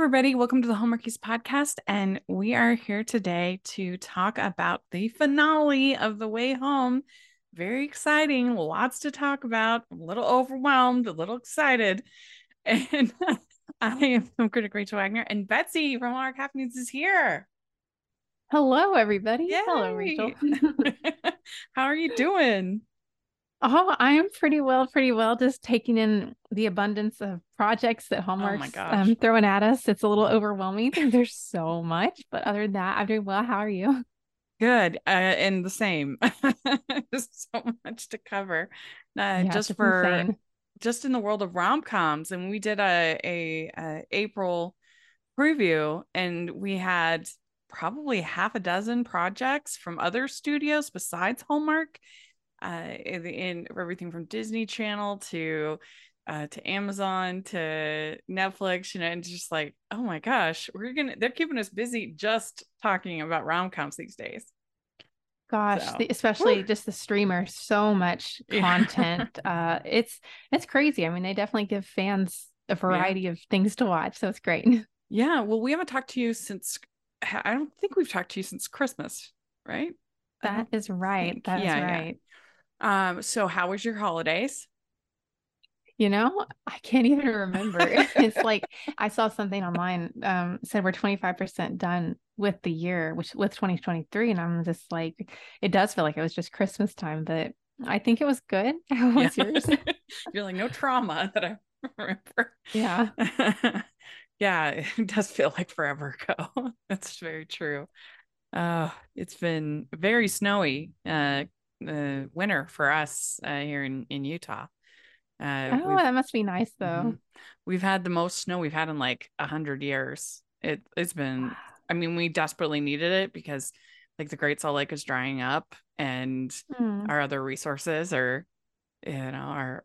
everybody. Welcome to the Homeworkies Podcast, and we are here today to talk about the finale of The Way Home. Very exciting. Lots to talk about. I'm a little overwhelmed, a little excited. And I am film critic Rachel Wagner, and Betsie from Hallmark Happenings is here. Hello, everybody. Yay. Hello, Rachel. How are you doing? Oh, I am pretty well, Just taking in the abundance of projects that Hallmark's throwing at us. It's a little overwhelming. There's so much, but other than that, I'm doing well. How are you? Good. And the same. There's so much to cover. Just in the world of rom-coms. And we did a April preview, and we had probably half a dozen projects from other studios besides Hallmark, in everything from Disney Channel to Amazon to Netflix, you know, and just like, oh my gosh, they're keeping us busy just talking about rom-coms these days. Gosh, especially just the streamer, so much content. It's crazy. I mean, they definitely give fans a variety of things to watch, so it's great. Yeah. Well, we haven't talked to you since, I don't think we've talked to you since Christmas, right? That is right. That is right. Yeah. So how was your holidays? You know, I can't even remember. It's like, I saw something online, said we're 25% done with the year, with 2023. And I'm just like, it does feel like it was just Christmas time, but I think it was good. How was yours? You're like, no trauma that I remember. Yeah. Yeah. It does feel like forever ago. That's very true. It's been very snowy winter for us here in Utah. Oh, that must be nice though. We've had the most snow we've had in like 100 years. It's been, I mean, we desperately needed it because like the Great Salt Lake is drying up, and our other resources are, you know,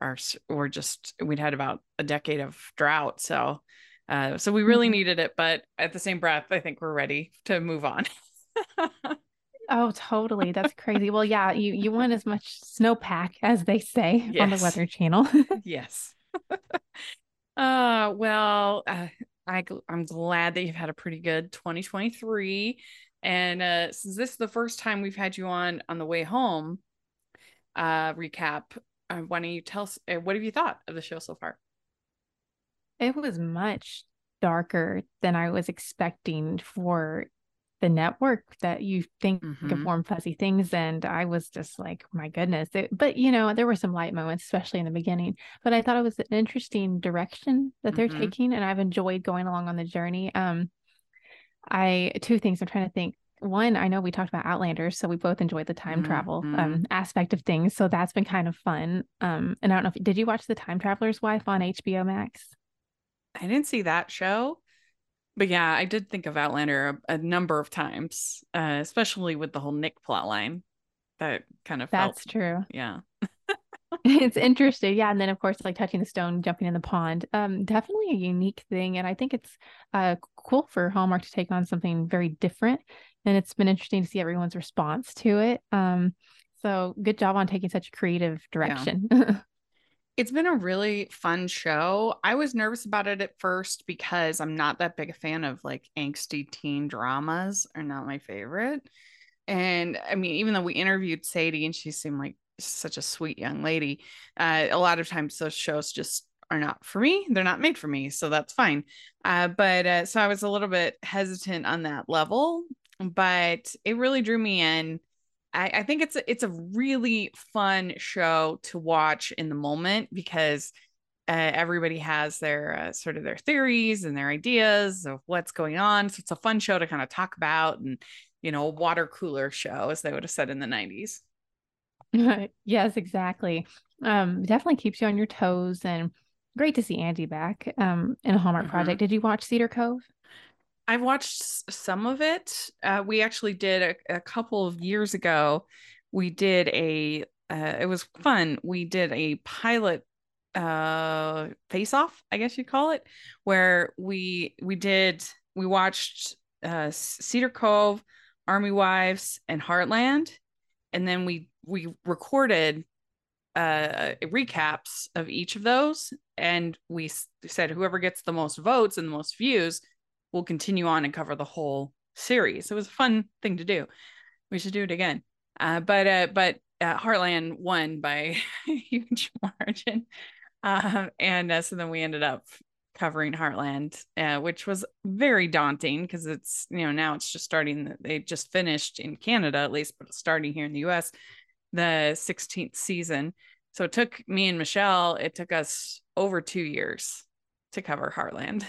we'd had about a decade of drought. So we really needed it, but at the same breath, I think we're ready to move on. Oh, totally. That's crazy. Well, yeah, you want as much snowpack as they say on the Weather Channel. Yes. Well, I'm glad that you've had a pretty good 2023. And since this is the first time we've had you on the Way Home recap, why don't you tell us, what have you thought of the show so far? It was much darker than I was expecting for the network that you think of warm fuzzy things, and I was just like, my goodness, but you know, there were some light moments, especially in the beginning, but I thought it was an interesting direction that they're taking, and I've enjoyed going along on the journey. Two things I'm trying to think. One, I know we talked about Outlander, so we both enjoyed the time travel aspect of things, so that's been kind of fun. And I don't know if, did you watch The Time Traveler's Wife on HBO Max? I didn't see that show. But yeah, I did think of Outlander a number of times, especially with the whole Nick plotline. That kind of that's true. Yeah, it's interesting. Yeah, and then of course, like touching the stone, jumping in the pond. Definitely a unique thing, and I think it's cool for Hallmark to take on something very different. And it's been interesting to see everyone's response to it. So good job on taking such a creative direction. Yeah. It's been a really fun show. I was nervous about it at first because I'm not that big a fan of like angsty teen dramas, are not my favorite. And I mean, even though we interviewed Sadie and she seemed like such a sweet young lady, a lot of times those shows just are not for me. They're not made for me. So that's fine. So I was a little bit hesitant on that level, but it really drew me in. I think it's a really fun show to watch in the moment because everybody has their sort of their theories and their ideas of what's going on. So it's a fun show to kind of talk about, and, you know, a water cooler show, as they would have said in the 90s. Yes, exactly. Definitely keeps you on your toes, and great to see Andy back in a Hallmark project. Did you watch Cedar Cove? I've watched some of it. We actually did a couple of years ago. We did it was fun. We did a pilot face-off, I guess you'd call it, where we watched Cedar Cove, Army Wives, and Heartland. And then we recorded recaps of each of those. And we said, whoever gets the most votes and the most views we'll continue on and cover the whole series. It was a fun thing to do. We should do it again. But Heartland won by a huge margin. So then we ended up covering Heartland, which was very daunting because it's, you know, now it's just starting. They just finished in Canada, at least, but it's starting here in the US, the 16th season. So it took me and Michelle, it took us over 2 years to cover Heartland.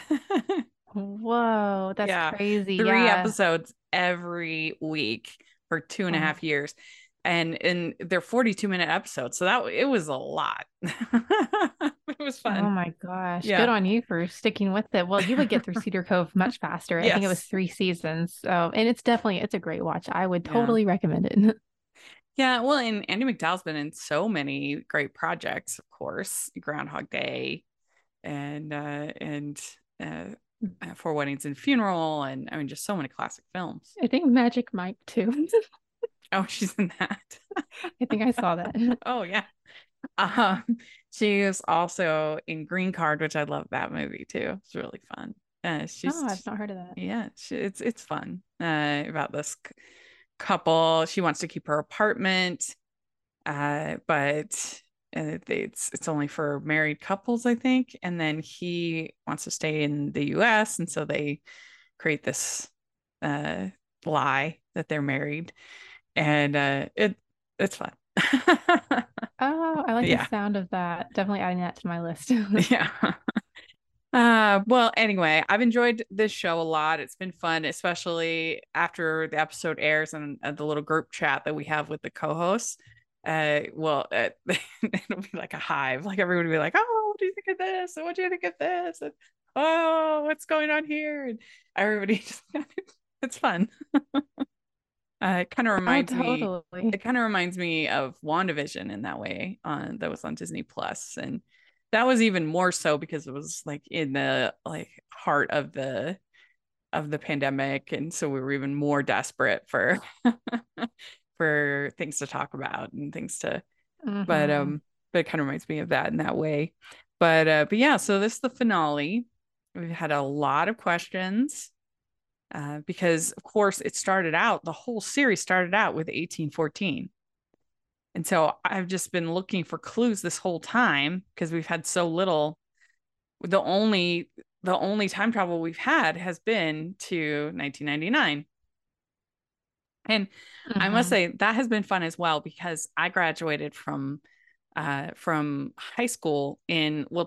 Whoa, that's crazy. Three episodes every week for 2.5 years. And they're 42-minute episodes. So it was a lot. It was fun. Oh my gosh. Yeah. Good on you for sticking with it. Well, you would get through Cedar Cove much faster. Yes. I think it was 3 seasons. So, and it's a great watch. I would totally recommend it. Yeah, well, and Andy McDowell's been in so many great projects, of course, Groundhog Day, and Four Weddings and Funeral, and I mean, just so many classic films. I think Magic Mike too. Oh, she's in that. I think I saw that. Oh yeah, she is also in Green Card, which I love that movie too. It's really fun. I've not heard of that. Yeah, it's fun about this couple. She wants to keep her apartment, but it's only for married couples, I think. And then he wants to stay in the US, and so they create this lie that they're married, and it's fun. Oh, I like the sound of that. Definitely adding that to my list. Yeah. Well, anyway, I've enjoyed this show a lot. It's been fun, especially after the episode airs and the little group chat that we have with the co-hosts. It'll be like a hive. Like everyone will be like, "Oh, what do you think of this? And what do you think of this? And oh, what's going on here?" And everybody just, it's fun. It kind of reminds me. It kind of reminds me of WandaVision in that way. That was on Disney Plus and. That was even more so because it was like in the heart of the pandemic. And so we were even more desperate for, for things to talk about and things to, but it kind of reminds me of that in that way. But yeah, so this is the finale. We've had a lot of questions because of course the whole series started out with 1814. And so I've just been looking for clues this whole time because we've had so little. The only time travel we've had has been to 1999. And I must say that has been fun as well, because I graduated from high school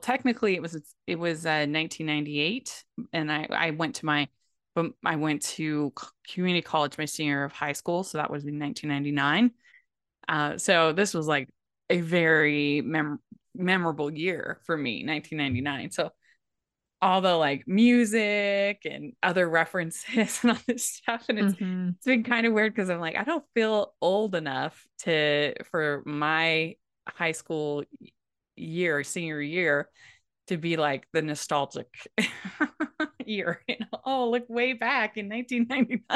technically it was 1998. And I went to community college my senior year of high school. So that was in 1999. So this was like a very memorable year for me, 1999. So all the music and other references and all this stuff. And it's been kind of weird because I'm like, I don't feel old enough for my high school year, senior year, to be like the nostalgic year. You know, oh, look way back in 1999.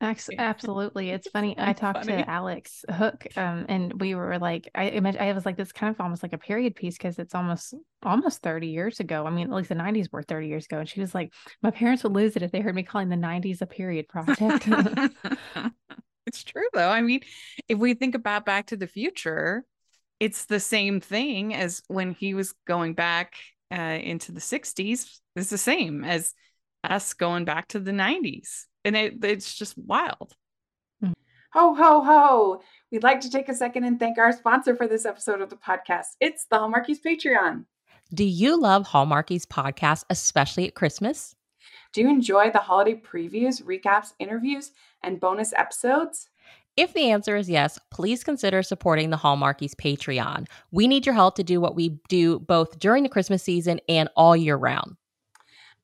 Absolutely. It's funny. I talked to Alex Hook, and we were like, I was like, this kind of almost like a period piece because it's almost 30 years ago. I mean, at least the 90s were 30 years ago. And she was like, my parents would lose it if they heard me calling the 90s a period project. It's true, though. I mean, if we think about Back to the Future, it's the same thing as when he was going back into the 60s. It's the same as us going back to the 90s. And it's just wild. Ho, ho, ho. We'd like to take a second and thank our sponsor for this episode of the podcast. It's the Hallmarkies Patreon. Do you love Hallmarkies Podcast, especially at Christmas? Do you enjoy the holiday previews, recaps, interviews, and bonus episodes? If the answer is yes, please consider supporting the Hallmarkies Patreon. We need your help to do what we do both during the Christmas season and all year round.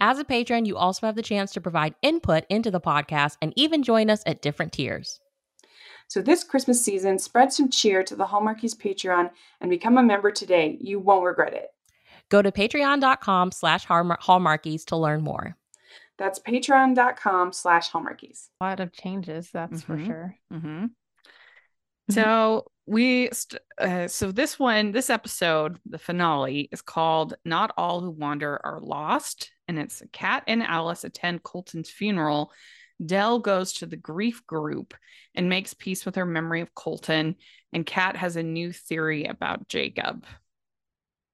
As a patron, you also have the chance to provide input into the podcast and even join us at different tiers. So this Christmas season, spread some cheer to the Hallmarkies Patreon and become a member today. You won't regret it. Go to patreon.com/Hallmarkies to learn more. That's patreon.com/Hallmarkies. A lot of changes, that's for sure. Mm-hmm. So we, so this one, this episode, the finale is called Not All Who Wander Are Lost. And it's Kat and Alice attend Colton's funeral. Dell goes to the grief group and makes peace with her memory of Colton. And Kat has a new theory about Jacob.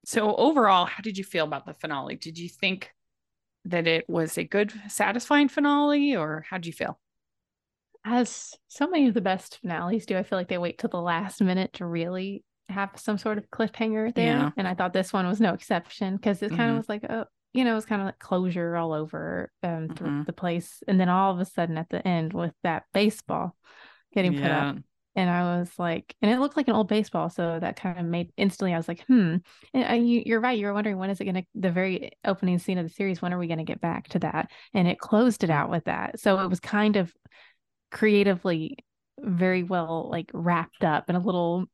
So overall, how did you feel about the finale? Did you think that it was a good, satisfying finale, or how did you feel? As so many of the best finales do, I feel like they wait till the last minute to really have some sort of cliffhanger there. Yeah. And I thought this one was no exception, because it kind of was like, oh, you know, it was kind of like closure all over the place. And then all of a sudden at the end with that baseball getting put up. And I was like, and it looked like an old baseball. So that kind of made instantly, I was like, And you're right. You were wondering, when is it going to, the very opening scene of the series, when are we going to get back to that? And it closed it out with that. So it was kind of creatively very well, like, wrapped up in a little,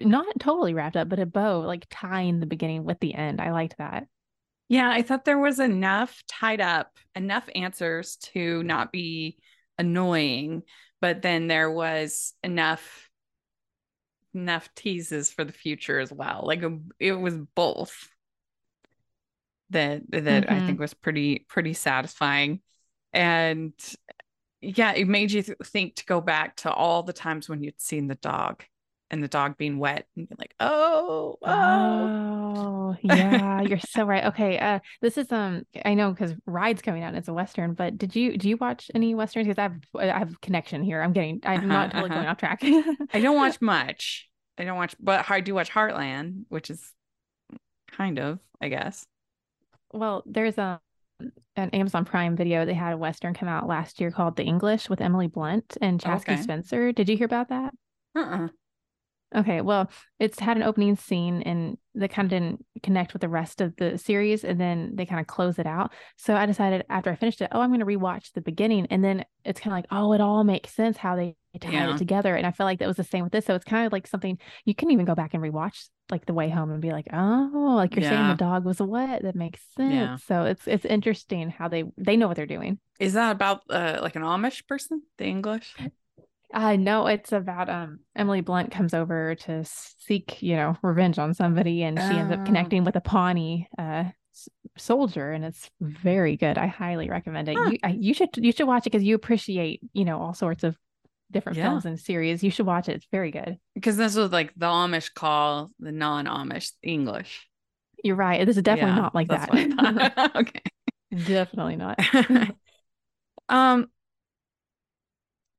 not totally wrapped up, but a bow, like tying the beginning with the end. I liked that. Yeah. I thought there was enough tied up, enough answers to not be annoying, but then there was enough teases for the future as well. Like it was both that I think was pretty satisfying. And yeah, it made you think to go back to all the times when you'd seen the dog and the dog being wet and be like, oh yeah, you're so right. Okay. This is, I know, because Ride's coming out and it's a Western, but do you watch any Westerns? Because I have connection here. I'm not totally going off track. I don't watch much. But I do watch Heartland, which is kind of, I guess. Well, there's an Amazon Prime Video. They had a Western come out last year called The English with Emily Blunt and Chasky Spencer. Did you hear about that? Okay. Well, it's had an opening scene and they kind of didn't connect with the rest of the series. And then they kind of close it out. So I decided after I finished it, I'm going to rewatch the beginning. And then it's kind of like, it all makes sense how they tied it together. And I feel like that was the same with this. So it's kind of like something you can even go back and rewatch, like The Way Home, and be like, oh, like you're saying the dog was wet. That makes sense. Yeah. So it's interesting how they know what they're doing. Is that about like an Amish person? The English? No, it's about Emily Blunt comes over to seek, revenge on somebody, and she ends up connecting with a Pawnee soldier, and it's very good. I highly recommend it. Huh. You should watch it because you appreciate, all sorts of different films and series. You should watch it. It's very good. Because this was like the Amish call the non-Amish English. You're right. This is definitely not like that. Okay. Definitely not.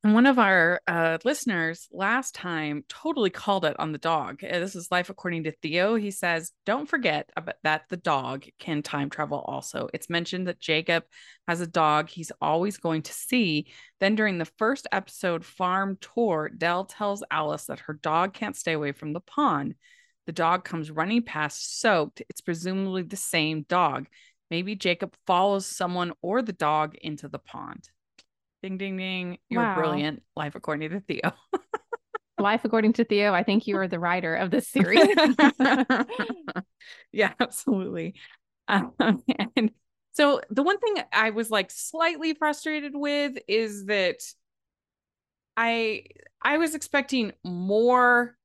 One of our listeners last time totally called it on the dog. This is Life According to Theo. He says, don't forget that the dog can time travel also. It's mentioned that Jacob has a dog he's always going to see. Then during the first episode farm tour, Dell tells Alice that her dog can't stay away from the pond. The dog comes running past soaked. It's presumably the same dog. Maybe Jacob follows someone or the dog into the pond. Ding, ding, ding. You're brilliant. Life According to Theo. Life According to Theo. I think you are the writer of this series. Yeah, absolutely. And so the one thing I was like slightly frustrated with is that I was expecting more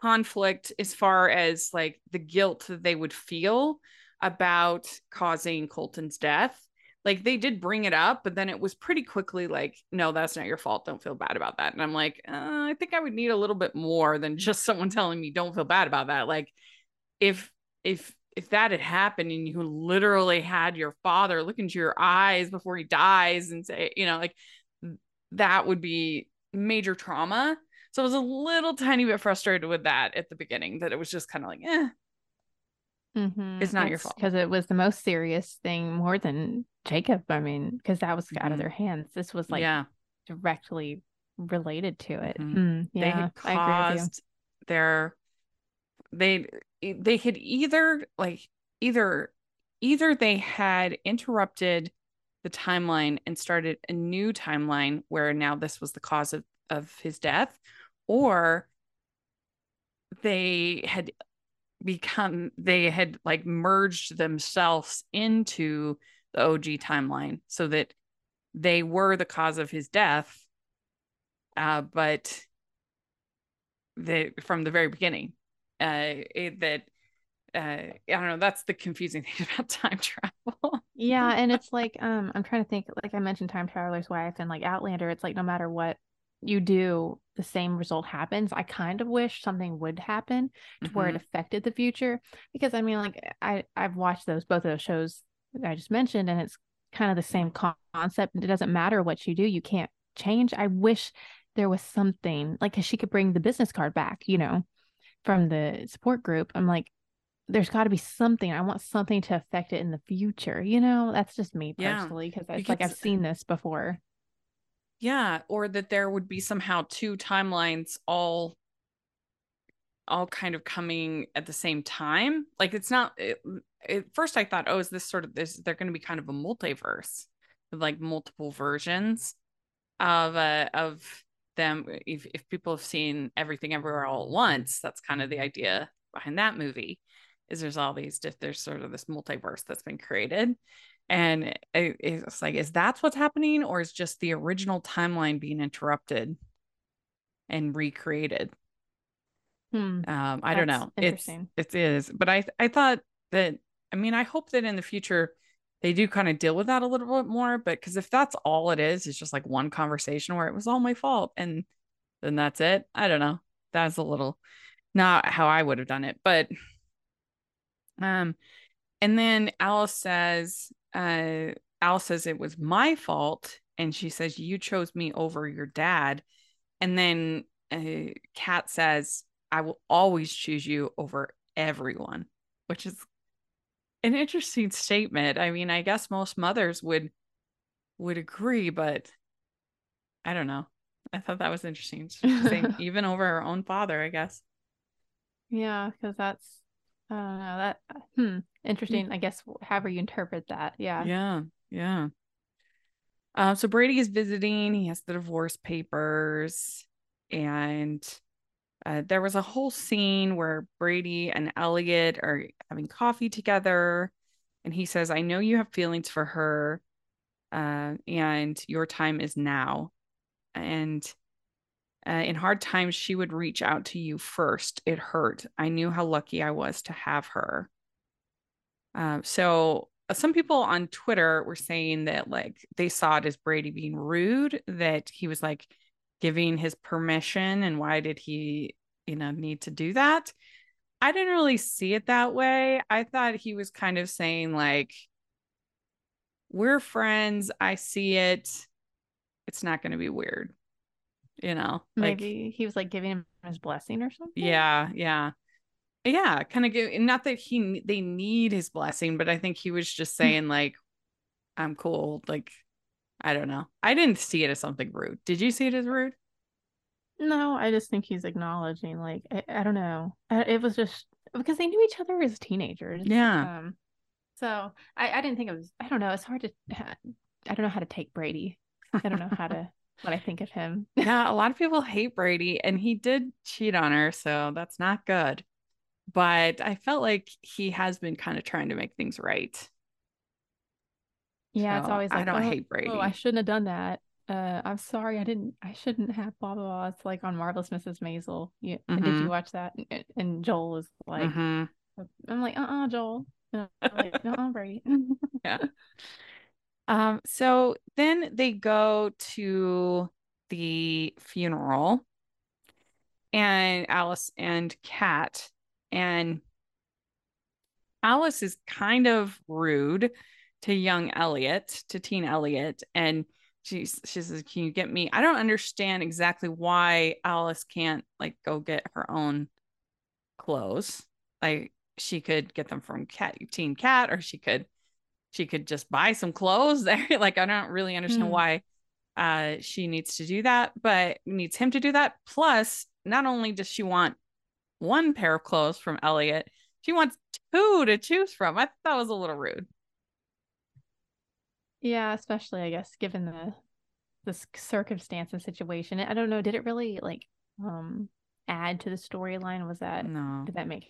conflict as far as like the guilt that they would feel about causing Colton's death. Like they did bring it up, but then it was pretty quickly like, no, that's not your fault. Don't feel bad about that. And I'm like, I think I would need a little bit more than just someone telling me don't feel bad about that. Like if that had happened and you literally had your father look into your eyes before he dies and say, like that would be major trauma. So I was a little tiny bit frustrated with that at the beginning, that it was just kind of like, it's not your fault. Because it was the most serious thing, more than Jacob. I mean, because that was out of their hands. This was like directly related to it. They had caused they had either either they had interrupted the timeline and started a new timeline where now this was the cause of his death, or they had like merged themselves into the OG timeline so that they were the cause of his death, but they, from the very beginning, I don't know. That's the confusing thing about time travel. Yeah. And it's like, I'm trying to think, like I mentioned Time Traveler's Wife and like Outlander, it's like, no matter what you do, the same result happens. I kind of wish something would happen to where it affected the future, because I mean, like I've watched both of those shows that I just mentioned, and it's kind of the same concept. It doesn't matter what you do. You can't change. I wish there was something like, 'cause she could bring the business card back, you know, from the support group. I'm like, there's got to be something. I want something to affect it in the future. You know, that's just me personally, because it's like I've seen this before. Yeah. Or that there would be somehow two timelines all kind of coming at the same time. Like it's not, at first I thought, oh, they're going to be kind of a multiverse with like multiple versions of them. If people have seen Everything Everywhere All at Once, that's kind of the idea behind that movie. Is there's sort of this multiverse that's been created, and it's like, is that what's happening, or is just the original timeline being interrupted and recreated? I don't know. It is, but I thought that, I mean, I hope that in the future they do kind of deal with that a little bit more, but because if that's all it is, it's just like one conversation where it was all my fault and then that's it. I don't know. That's a little not how I would have done it, but. And then Al says it was my fault. And she says, you chose me over your dad. And then Kat says, I will always choose you over everyone, which is an interesting statement. I mean, I guess most mothers would agree, but I don't know. I thought that was interesting. Saying, even over her own father, I guess. Yeah. 'Cause that's, I don't know, that interesting, I guess, however you interpret that. Yeah. So Brady is visiting, he has the divorce papers, and there was a whole scene where Brady and Elliot are having coffee together, and he says, I know you have feelings for her, and your time is now, and in hard times, she would reach out to you first. It hurt. I knew how lucky I was to have her. So some people on Twitter were saying that, like, they saw it as Brady being rude, that he was like giving his permission. And why did he, need to do that? I didn't really see it that way. I thought he was kind of saying, like, we're friends. I see it. It's not going to be weird. Maybe like, he was like giving him his blessing or something. Yeah. Kind of give, not that they need his blessing, but I think he was just saying like, I'm cool. Like, I don't know. I didn't see it as something rude. Did you see it as rude? No, I just think he's acknowledging, like, I don't know. It was just because they knew each other as teenagers. Yeah. So I didn't think it was, I don't know. It's hard to, I don't know how to take Brady. I don't know how to. What I think of him. Yeah, a lot of people hate Brady, and he did cheat on her, so that's not good. But I felt like he has been kind of trying to make things right. Yeah, so it's always like, I don't hate Brady. Oh, I shouldn't have done that. I'm sorry, I shouldn't have blah blah blah. It's like on Marvelous Mrs. Maisel. Did you watch that? And Joel is like, I'm like, Joel. And I'm like, no, Brady. Yeah. So then they go to the funeral, and Alice and Kat, and Alice is kind of rude to teen Elliot. And she says, can you get me? I don't understand exactly why Alice can't like go get her own clothes. Like she could get them from teen Kat, or she could just buy some clothes there. Like, I don't really understand why she needs to do that, but needs him to do that. Plus, not only does she want one pair of clothes from Elliot, she wants who to choose from. I thought that was a little rude. Yeah, especially, I guess, given the circumstance and situation. I don't know. Did it really like add to the storyline? Was that no? Did that make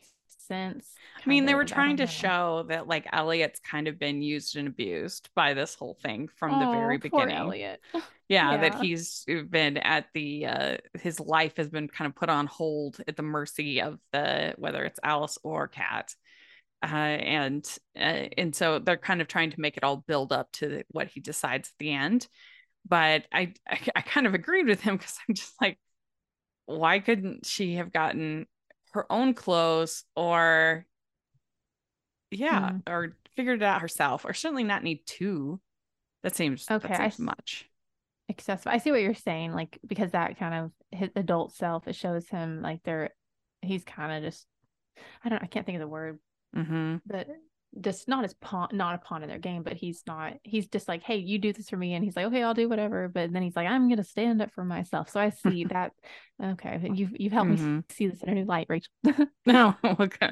sense? I mean, they were trying to show that like Elliot's kind of been used and abused by this whole thing from the very beginning. Poor Elliot. Yeah, that he's been at the his life has been kind of put on hold at the mercy of the whether it's Alice or Kat. And so they're kind of trying to make it all build up to what he decides at the end. But I kind of agreed with him because I'm just like, why couldn't she have gotten her own clothes or or figured it out herself, or certainly not need two. That seems okay. That seems much excessive. I see what you're saying, like, because that kind of his adult self, it shows him like he's kind of just, I can't think of the word. Mm-hmm. But just not as not a pawn in their game, but he's just like, hey, you do this for me, and he's like, okay, I'll do whatever, but then he's like, I'm gonna stand up for myself. So I see that. Okay, you've helped me see this in a new light, Rachel. No, okay.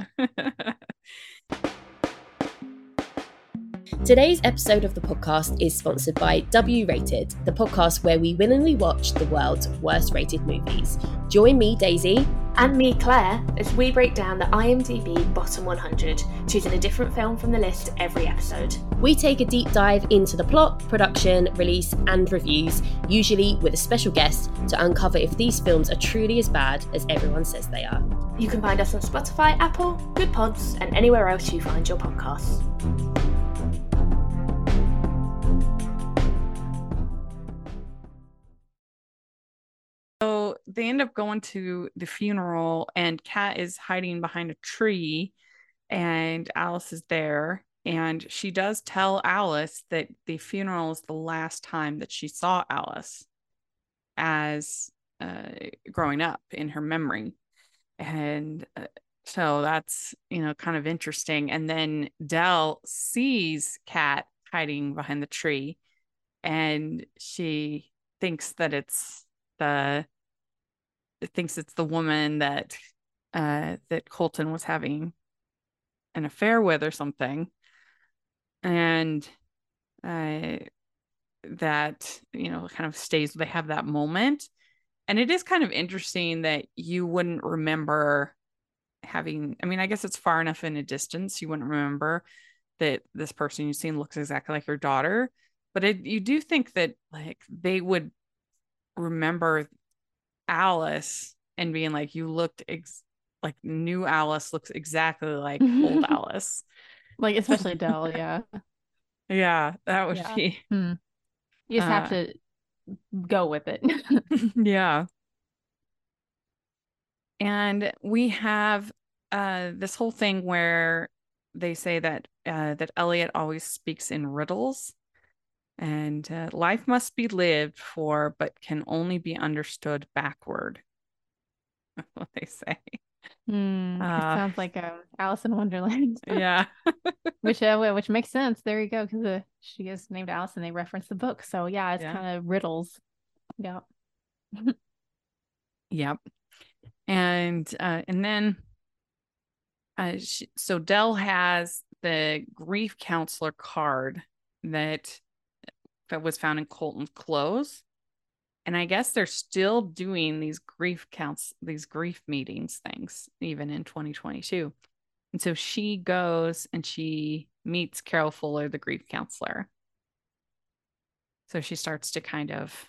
Today's episode of the podcast is sponsored by W Rated, the podcast where we willingly watch the world's worst rated movies. Join me, Daisy. And me, Claire, as we break down the IMDb bottom 100, choosing a different film from the list every episode. We take a deep dive into the plot, production, release, and reviews, usually with a special guest, to uncover if these films are truly as bad as everyone says they are. You can find us on Spotify, Apple, Good Pods, and anywhere else you find your podcasts. So they end up going to the funeral, and Kat is hiding behind a tree, and Alice is there, and she does tell Alice that the funeral is the last time that she saw Alice as growing up in her memory. And so that's, kind of interesting. And then Del sees Kat hiding behind the tree, and she thinks that it's the woman that that Colton was having an affair with or something, and that kind of stays. They have that moment, and it is kind of interesting that you wouldn't remember having. I mean, I guess it's far enough in a distance you wouldn't remember that this person you've seen looks exactly like your daughter, but you do think that like they would remember Alice and being like, you looked like new Alice looks exactly like old Alice, like especially Del. yeah that would be you just have to go with it. Yeah. And we have this whole thing where they say that that Elliot always speaks in riddles. And life must be lived for, but can only be understood backward. That's what they say. It sounds like Alice in Wonderland. Yeah. which makes sense. There you go. Because she is named Alice and they reference the book. So yeah, it's kind of riddles. Yeah. Yep. And then so Del has the grief counselor card that was found in Colton's clothes. And I guess they're still doing these grief counts, these grief meetings things, even in 2022. And so she goes and she meets Carol Fuller, the grief counselor. So she starts to kind of,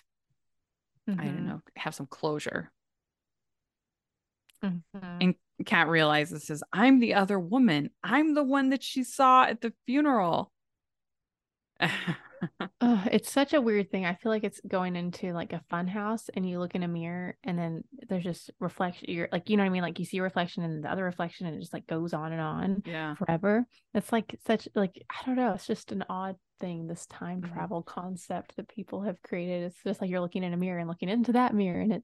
I don't know, have some closure. And Kat realizes, says, I'm the other woman. I'm the one that she saw at the funeral. It's such a weird thing. I feel like it's going into like a fun house and you look in a mirror and then there's just reflection. You're like, you know what I mean? Like you see a reflection and the other reflection and it just like goes on and on forever. It's like such like, I don't know. It's just an odd thing. This time travel concept that people have created. It's just like you're looking in a mirror and looking into that mirror and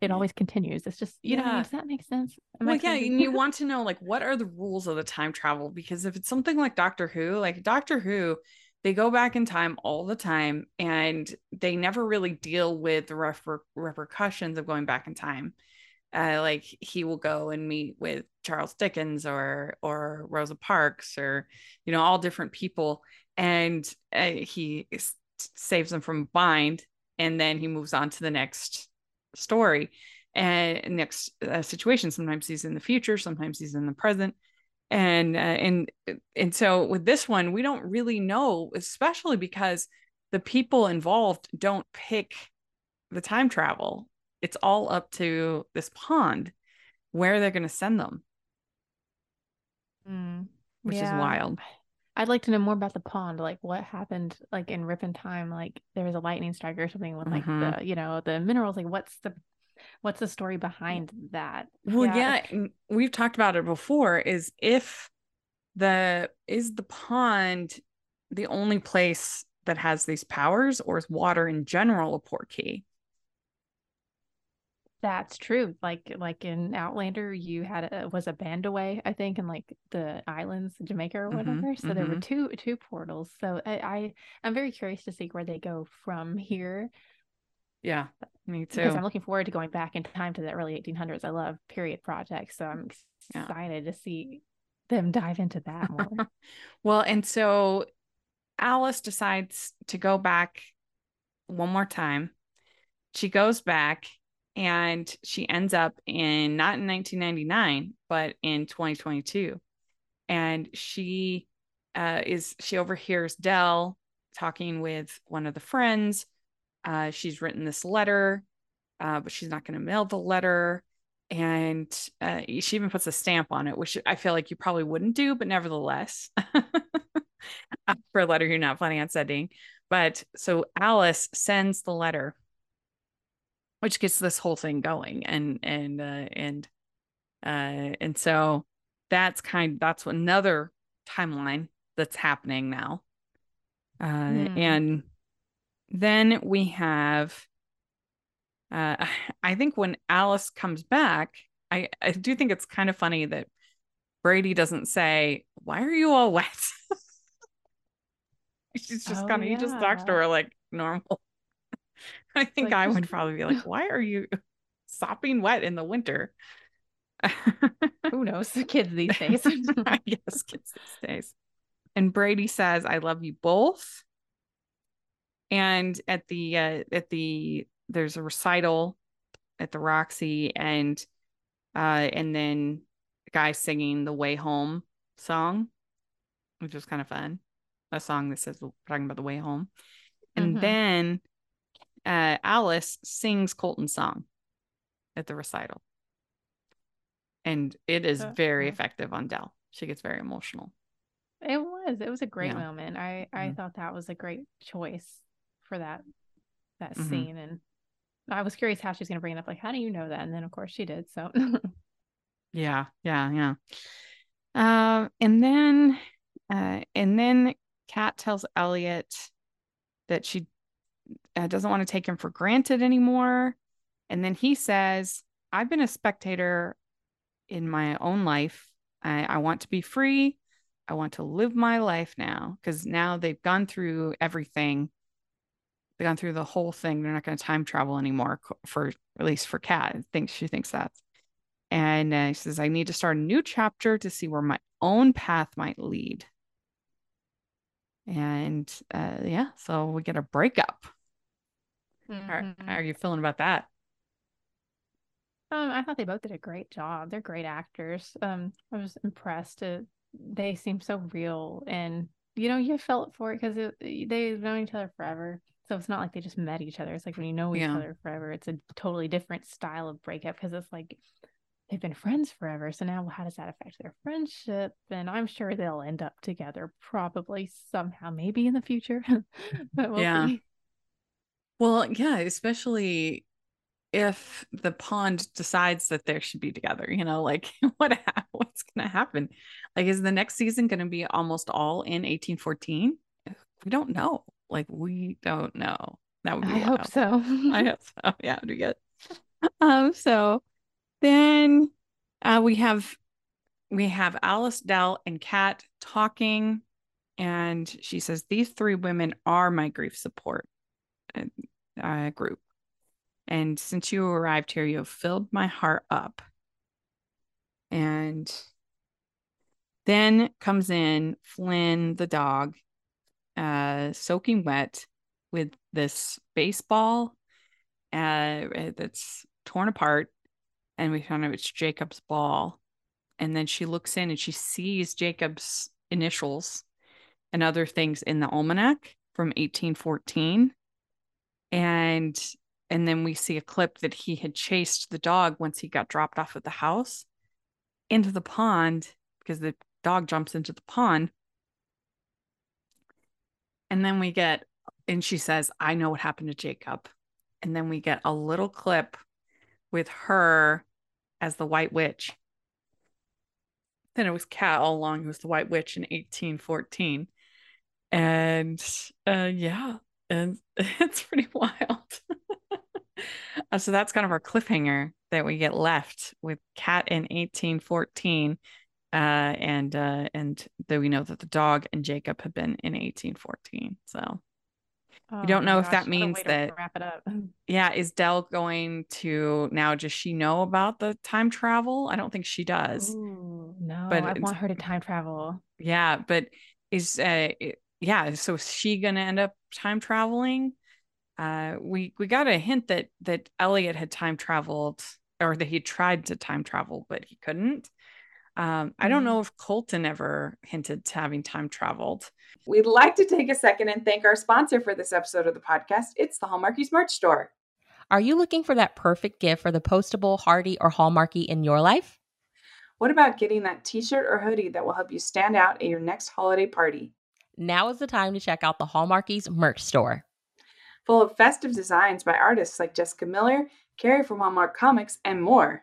it always continues. It's just, you know what I mean? Does that make sense? And you want to know like, what are the rules of the time travel? Because if it's something like Doctor Who, they go back in time all the time and they never really deal with the repercussions of going back in time. like he will go and meet with Charles Dickens or Rosa Parks or, you know, all different people. And he saves them from bind. And then he moves on to the next story and next situation. Sometimes he's in the future, sometimes he's in the present. And so with this one, we don't really know, especially because the people involved don't pick the time travel. It's all up to this pond where they're going to send them, which is wild. I'd like to know more about the pond, like what happened, like in Rip and Time, like there was a lightning strike or something with like the, you know, the minerals, like what's the story behind that? Well, yeah, we've talked about it before, is if the pond the only place that has these powers, or is water in general a port key? That's true. Like in Outlander, you had a Bandaway, I think, and like the islands, Jamaica or whatever. So there were two portals. So I'm very curious to see where they go from here. Yeah, me too. Because I'm looking forward to going back in time to the early 1800s. I love period projects, so I'm excited to see them dive into that more. Well, and so Alice decides to go back one more time. She goes back. And she ends up in, not in 1999, but in 2022. And she overhears Dell talking with one of the friends. She's written this letter, but she's not going to mail the letter. And she even puts a stamp on it, which I feel like you probably wouldn't do, but nevertheless, for a letter you're not planning on sending. But so Alice sends the letter, which gets this whole thing going. And so that's another timeline that's happening now. And then we have, I think when Alice comes back, I do think it's kind of funny that Brady doesn't say, "Why are you all wet?" She's just he just talks to her like normal. I think I would probably be like, "Why are you sopping wet in the winter?" Who knows? Kids these days. I guess kids these days. And Brady says, "I love you both." And at the there's a recital at the Roxy, and then the guy singing the Way Home song, which was kind of fun. A song that says talking about the way home, and then. Alice sings Colton's song at the recital, and it is very effective on Dell. She gets very emotional. It was a great moment. I thought that was a great choice for that scene, and I was curious how she's going to bring it up, like, how do you know that? And then of course she did, so yeah. And then Kat tells Elliot that she doesn't want to take him for granted anymore. And then he says, "I've been a spectator in my own life. I want to be free. I want to live my life now." Because now they've gone through everything. They've gone through the whole thing. They're not going to time travel anymore, for at least for Kat. She thinks that. And she says, "I need to start a new chapter to see where my own path might lead." And so we get a breakup. How are you feeling about that? I thought they both did a great job. They're great actors. I was impressed. They seem so real, and you know, you felt for it because they've known each other forever. So it's not like they just met each other. It's like when you know each other forever, it's a totally different style of breakup, because it's like they've been friends forever. So now how does that affect their friendship? And I'm sure they'll end up together probably somehow, maybe in the future. But we'll see. Well, yeah, especially if the pond decides that they should be together, you know, like what's going to happen? Like, is the next season going to be almost all in 1814? We don't know. That would be wild. I hope so. Yeah, it'd be good. So then we have Alice, Dell, and Kat talking, and she says, "These three women are my grief support group." And since you arrived here, you have filled my heart up. And then comes in Flynn, the dog, soaking wet with this baseball that's torn apart. And we found out it's Jacob's ball. And then she looks in and she sees Jacob's initials and other things in the almanac from 1814. And then we see a clip that he had chased the dog once he got dropped off at the house into the pond, because the dog jumps into the pond. And then we get, and she says, I know what happened to Jacob. And then we get a little clip with her as the White Witch. Then it was Cat all along who was the White Witch in 1814. And yeah, and it's pretty wild. So that's kind of our cliffhanger that we get left with Cat in 1814. And though we know that the dog and Jacob have been in 1814. So we don't know if that means that wrap it up. Yeah. Is Del going to now, does she know about the time travel? I don't think she does. Ooh, no, but I want her to time travel. Yeah. But is, yeah. So is she going to end up time traveling? We got a hint that Elliot had time traveled, or that he tried to time travel, but he couldn't. I don't know if Colton ever hinted to having time traveled. We'd like to take a second and thank our sponsor for this episode of the podcast. It's the Hallmarkies merch store. Are you looking for that perfect gift for the postable, Hardy, or Hallmarkie in your life? What about getting that t-shirt or hoodie that will help you stand out at your next holiday party? Now is the time to check out the Hallmarkies merch store. Full of festive designs by artists like Jessica Miller, Carrie from Hallmark Comics, and more.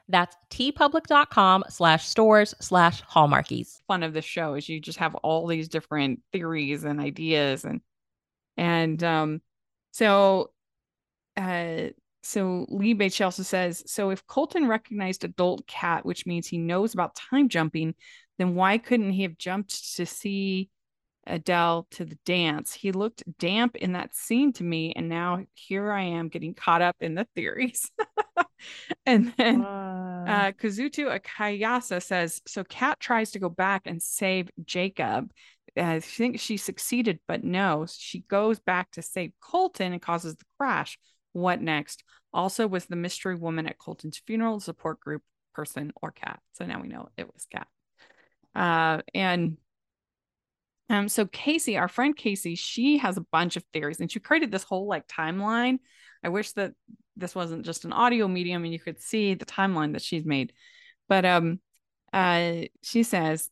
That's tpublic.com/stores/Hallmarkies. Fun of the show is you just have all these different theories and ideas. So Lee Bache also says, so if Colton recognized adult Cat, which means he knows about time jumping, then why couldn't he have jumped to see Adele to the dance? He looked damp in that scene to me, and now here I am getting caught up in the theories. And then Kazuto Akayasa says, so Kat tries to go back and save Jacob. She thinks she succeeded, but no, she goes back to save Colton and causes the crash. What next? Also, was the mystery woman at Colton's funeral the support group person or Kat? So now we know it was Kat. So Casey, our friend Casey, she has a bunch of theories, and she created this whole timeline. I wish that this wasn't just an audio medium and you could see the timeline that she's made. But she says,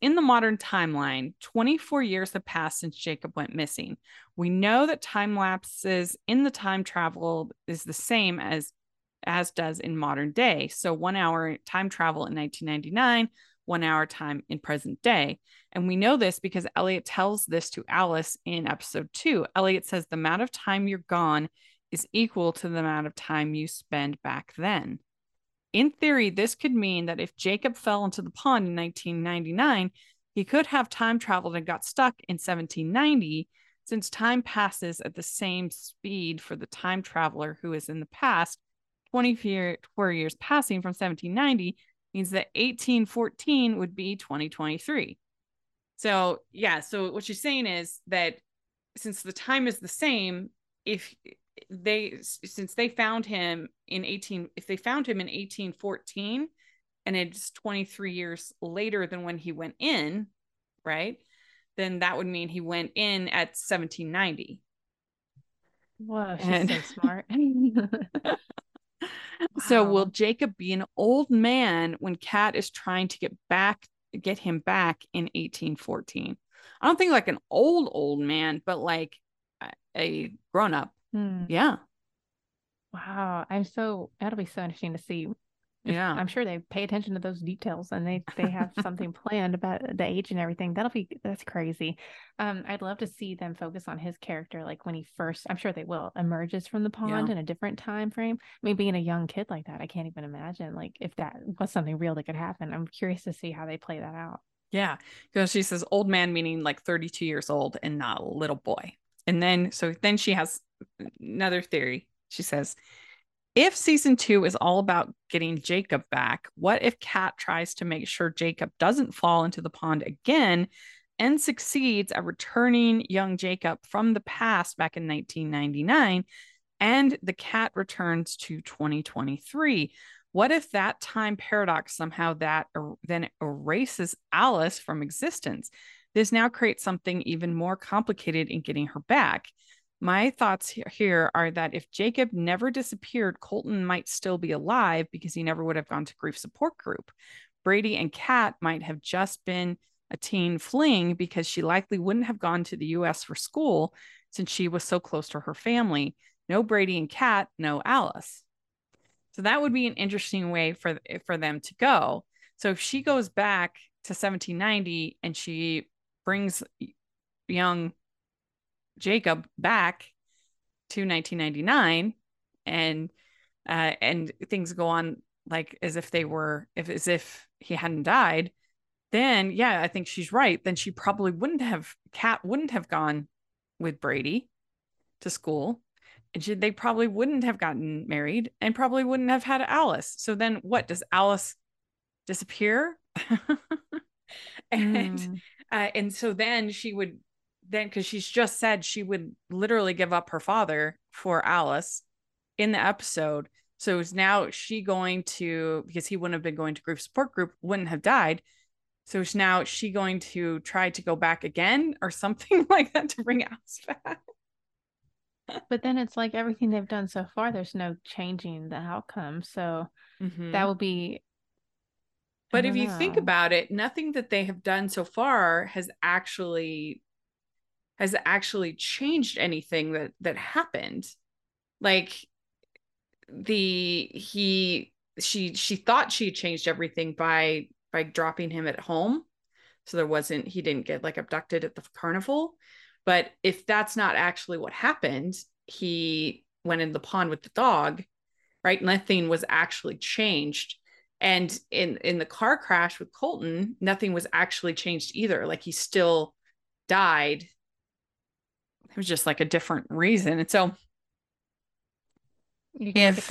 in the modern timeline, 24 years have passed since Jacob went missing. We know that time lapses in the time travel is the same as does in modern day. So 1 hour time travel in 1999, 1 hour time in present day. And we know this because Elliot tells this to Alice in episode 2. Elliot says the amount of time you're gone is equal to the amount of time you spend back then. In theory, this could mean that if Jacob fell into the pond in 1999, he could have time traveled and got stuck in 1790, since time passes at the same speed for the time traveler who is in the past. 24 years passing from 1790 means that 1814 would be 2023. So yeah, so what she's saying is that since the time is the same, if they found him in 1814 and it's 23 years later than when he went in, right? Then that would mean he went in at 1790. Whoa, she's so smart. Wow. So will Jacob be an old man when Kat is trying to get him back in 1814? I don't think an old man, but a grown up. Yeah. Wow. That'll be so interesting to see Yeah. I'm sure they pay attention to those details, and they have something planned about the age and everything. That's crazy. I'd love to see them focus on his character, like when he first, I'm sure they will, emerges from the pond in a different time frame. I mean, being a young kid like that, I can't even imagine, like, if that was something real that could happen. I'm curious to see how they play that out. Yeah. Because she says old man, meaning like 32 years old and not a little boy. And then she has another theory. She says, if season 2 is all about getting Jacob back, what if Kat tries to make sure Jacob doesn't fall into the pond again and succeeds at returning young Jacob from the past back in 1999, and the cat returns to 2023? What if that time paradox somehow then erases Alice from existence? This now creates something even more complicated in getting her back. My thoughts here are that if Jacob never disappeared, Colton might still be alive because he never would have gone to grief support group. Brady and Kat might have just been a teen fling because she likely wouldn't have gone to the U.S. for school since she was so close to her family. No Brady and Kat, no Alice. So that would be an interesting way for them to go. So if she goes back to 1790 and she brings young Jacob back to 1999 and things go on like as if he hadn't died, then I think she's right. Then she probably Kat wouldn't have gone with Brady to school, and they probably wouldn't have gotten married, and probably wouldn't have had Alice. So then what, does Alice disappear? And so then she would, because she's just said she would literally give up her father for Alice in the episode. So it's now she going to, because he wouldn't have been going to grief support group, wouldn't have died. So it's now she going to try to go back again or something like that to bring Alice back. But then it's like everything they've done so far, there's no changing the outcome. So that will be. But if you think about it, nothing that they have done so far has actually changed anything that happened. Like she thought she changed everything by dropping him at home. So he didn't get like abducted at the carnival. But if that's not actually what happened, he went in the pond with the dog, right? Nothing was actually changed. And in the car crash with Colton, nothing was actually changed either. Like, he still died. It was just like a different reason. And so if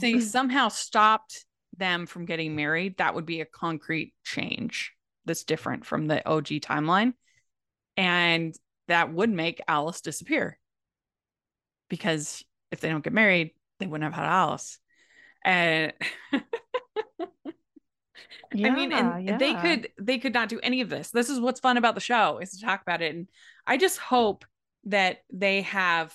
they somehow stopped them from getting married, that would be a concrete change that's different from the OG timeline. And that would make Alice disappear, because if they don't get married, they wouldn't have had Alice. And they could not do any of this. This is what's fun about the show, is to talk about it. And I just hope that they have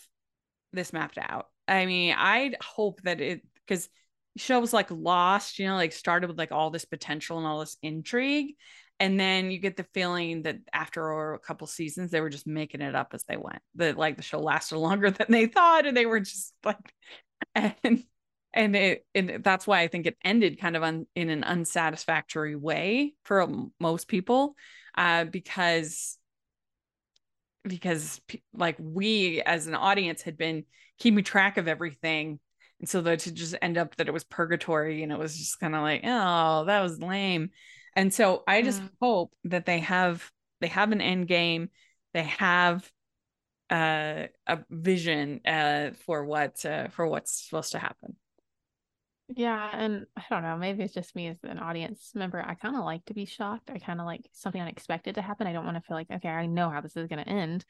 this mapped out. I mean, I hope that it, because shows like Lost, like started with like all this potential and all this intrigue. And then you get the feeling that after a couple seasons, they were just making it up as they went. The show lasted longer than they thought, and they were just like, and that's why I think it ended kind of in an unsatisfactory way for most people, because like we as an audience had been keeping track of everything, and so that to just end up that it was purgatory, and it was just kind of like, oh, that was lame. And so I just hope that they have an end game, they have a vision for what's supposed to happen. Yeah, and I don't know, maybe it's just me as an audience member. I kind of like to be shocked. I kind of like something unexpected to happen. I don't want to feel like, okay, I know how this is going to end.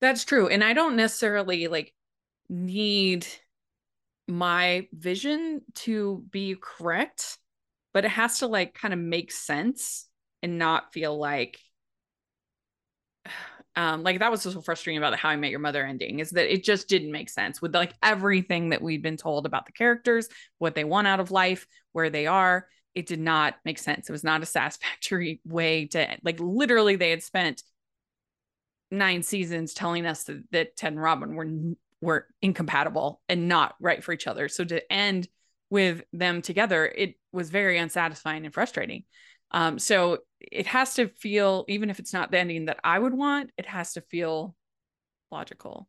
That's true. And I don't necessarily like need my vision to be correct, but it has to like kind of make sense and not feel like that was so frustrating about the How I Met Your Mother ending, is that it just didn't make sense with like everything that we've been told about the characters, what they want out of life, where they are. It did not make sense. It was not a satisfactory way to end. Like, literally they had spent 9 seasons telling us that Ted and Robin were were incompatible and not right for each other. So to end with them together, it was very unsatisfying and frustrating. So it has to feel, even if it's not the ending that I would want, it has to feel logical.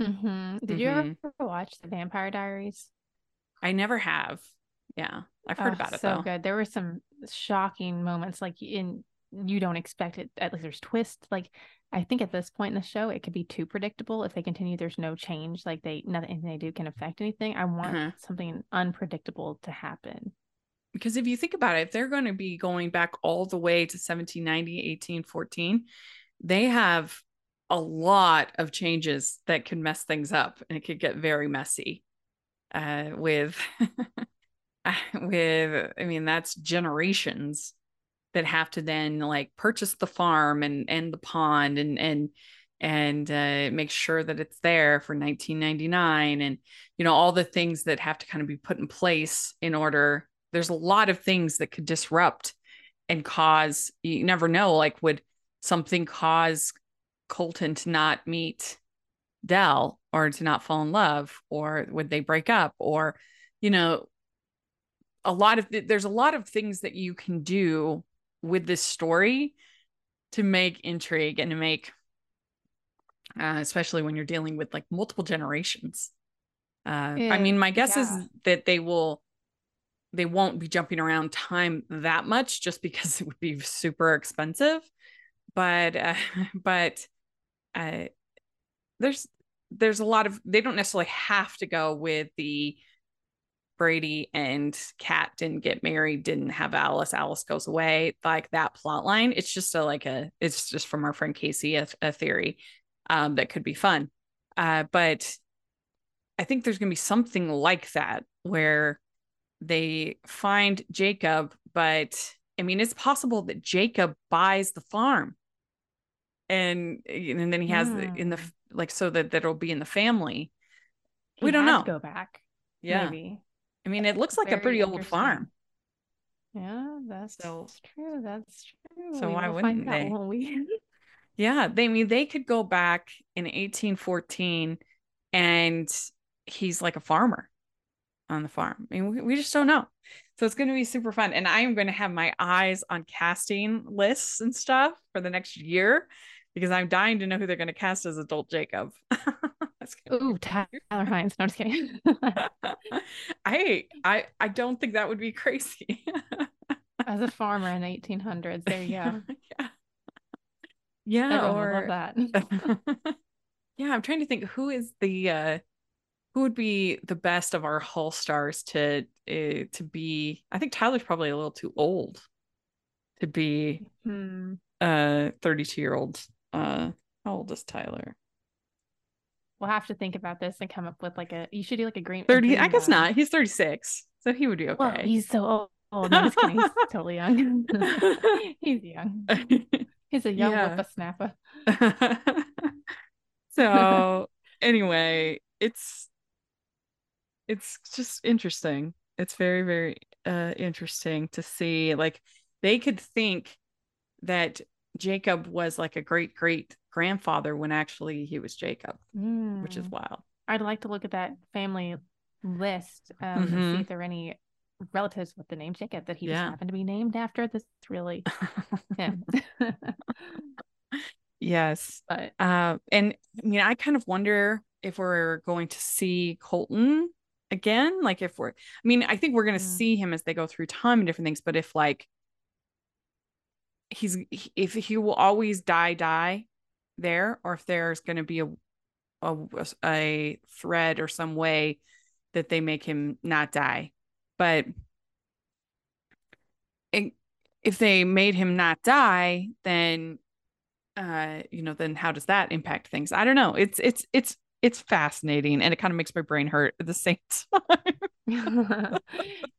Mm-hmm. Did you ever watch The Vampire Diaries? I never have. Yeah. I've heard about it so though. Good. There were some shocking moments, like in, you don't expect it. At least there's twists. Like, I think at this point in the show, it could be too predictable. If they continue, there's no change. Like nothing they do can affect anything. I want something unpredictable to happen. Because if you think about it, if they're going to be going back all the way to 1790, 1814, they have a lot of changes that can mess things up, and it could get very messy with, I mean, that's generations that have to then like purchase the farm and the pond and make sure that it's there for 1999. And, you know, all the things that have to kind of be put in place in order. There's a lot of things that could disrupt and cause, you never know, like would something cause Colton to not meet Dell or to not fall in love, or would they break up? Or, you know, there's a lot of things that you can do with this story to make intrigue and to make, especially when you're dealing with like multiple generations. I mean, my guess is that they won't be jumping around time that much, just because it would be super expensive. But there's a lot of, they don't necessarily have to go with the Brady and Kat didn't get married, didn't have Alice goes away, like that plot line. It's just it's just from our friend Casey, a theory that could be fun. But I think there's going to be something like that where they find Jacob, but I mean, it's possible that Jacob buys the farm and then he has it'll be in the family. We don't know. Go back. Yeah. Maybe. I mean, it looks like a pretty old farm. Yeah, that's true. That's true. So why wouldn't they? Yeah, they could go back in 1814 and he's like a farmer on the farm. I mean, we just don't know. So it's going to be super fun. And I'm going to have my eyes on casting lists and stuff for the next year, because I'm dying to know who they're going to cast as adult Jacob. Ooh, Tyler Hines. No, I'm just kidding. I don't think that would be crazy. As a farmer in the 1800s. There you go. Yeah. Love that. Yeah. I'm trying to think who is the, who would be the best of our Hall stars to be? I think Tyler's probably a little too old to be 32-year-old. How old is Tyler? We'll have to think about this and come up with you should do like a green 30. I guess not. He's 36, so he would be okay. Well, he's so old. No, I'm just kidding. He's totally young. He's young. He's a young whippersnapper. So anyway, It's just interesting. It's very, very interesting to see. Like, they could think that Jacob was like a great, great grandfather when actually he was Jacob, which is wild. I'd like to look at that family list and see if there are any relatives with the name Jacob that he just happened to be named after. That's really him. Yes. But and I mean, I kind of wonder if we're going to see Colton again, like I think we're going to see him as they go through time and different things, but if like if he will always die there, or if there's going to be a thread or some way that they make him not die. But if they made him not die, then, then how does that impact things? I don't know. It's fascinating, and it kind of makes my brain hurt at the same time. Oh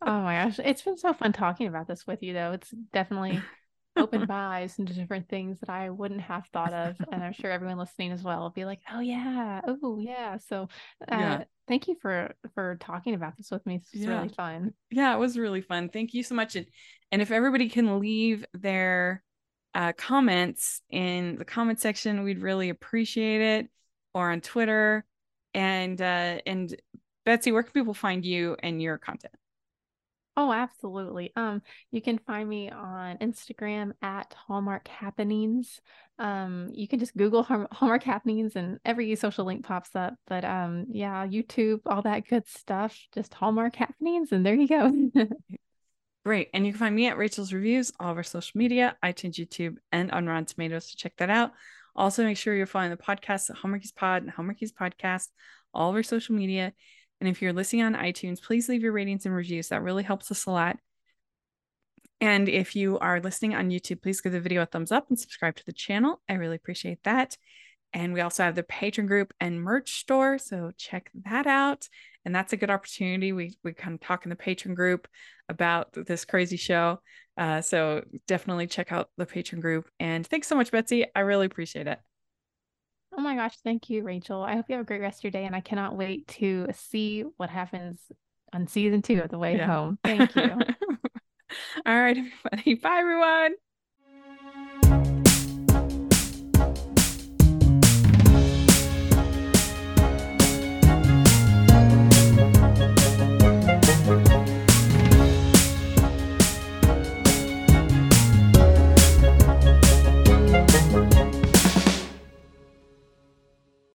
my gosh. It's been so fun talking about this with you, though. It's definitely opened my eyes into different things that I wouldn't have thought of. And I'm sure everyone listening as well will be like, oh yeah. Oh yeah. So thank you for talking about this with me. This was really fun. Yeah, it was really fun. Thank you so much. And if everybody can leave their comments in the comment section, we'd really appreciate it. Or on Twitter, And Betsie, where can people find you and your content? Oh, absolutely. You can find me on Instagram at Hallmark Happenings. You can just Google Hallmark Happenings and every social link pops up. But yeah, YouTube, all that good stuff, just Hallmark Happenings. And there you go. Great. And you can find me at Rachel's Reviews, all of our social media, iTunes, YouTube, and on Rotten Tomatoes. So check that out. Also, make sure you're following the podcast at Homeworkies Pod and Homeworkies Podcast, all of our social media. And if you're listening on iTunes, please leave your ratings and reviews. That really helps us a lot. And if you are listening on YouTube, please give the video a thumbs up and subscribe to the channel. I really appreciate that. And we also have the Patreon group and merch store, so check that out. And that's a good opportunity. We kind of talk in the Patreon group about this crazy show. So definitely check out the Patreon group. And thanks so much, Betsie. I really appreciate it. Oh my gosh. Thank you, Rachel. I hope you have a great rest of your day, and I cannot wait to see what happens on season 2 of The Way Home. Thank you. All right, everybody. Bye, everyone.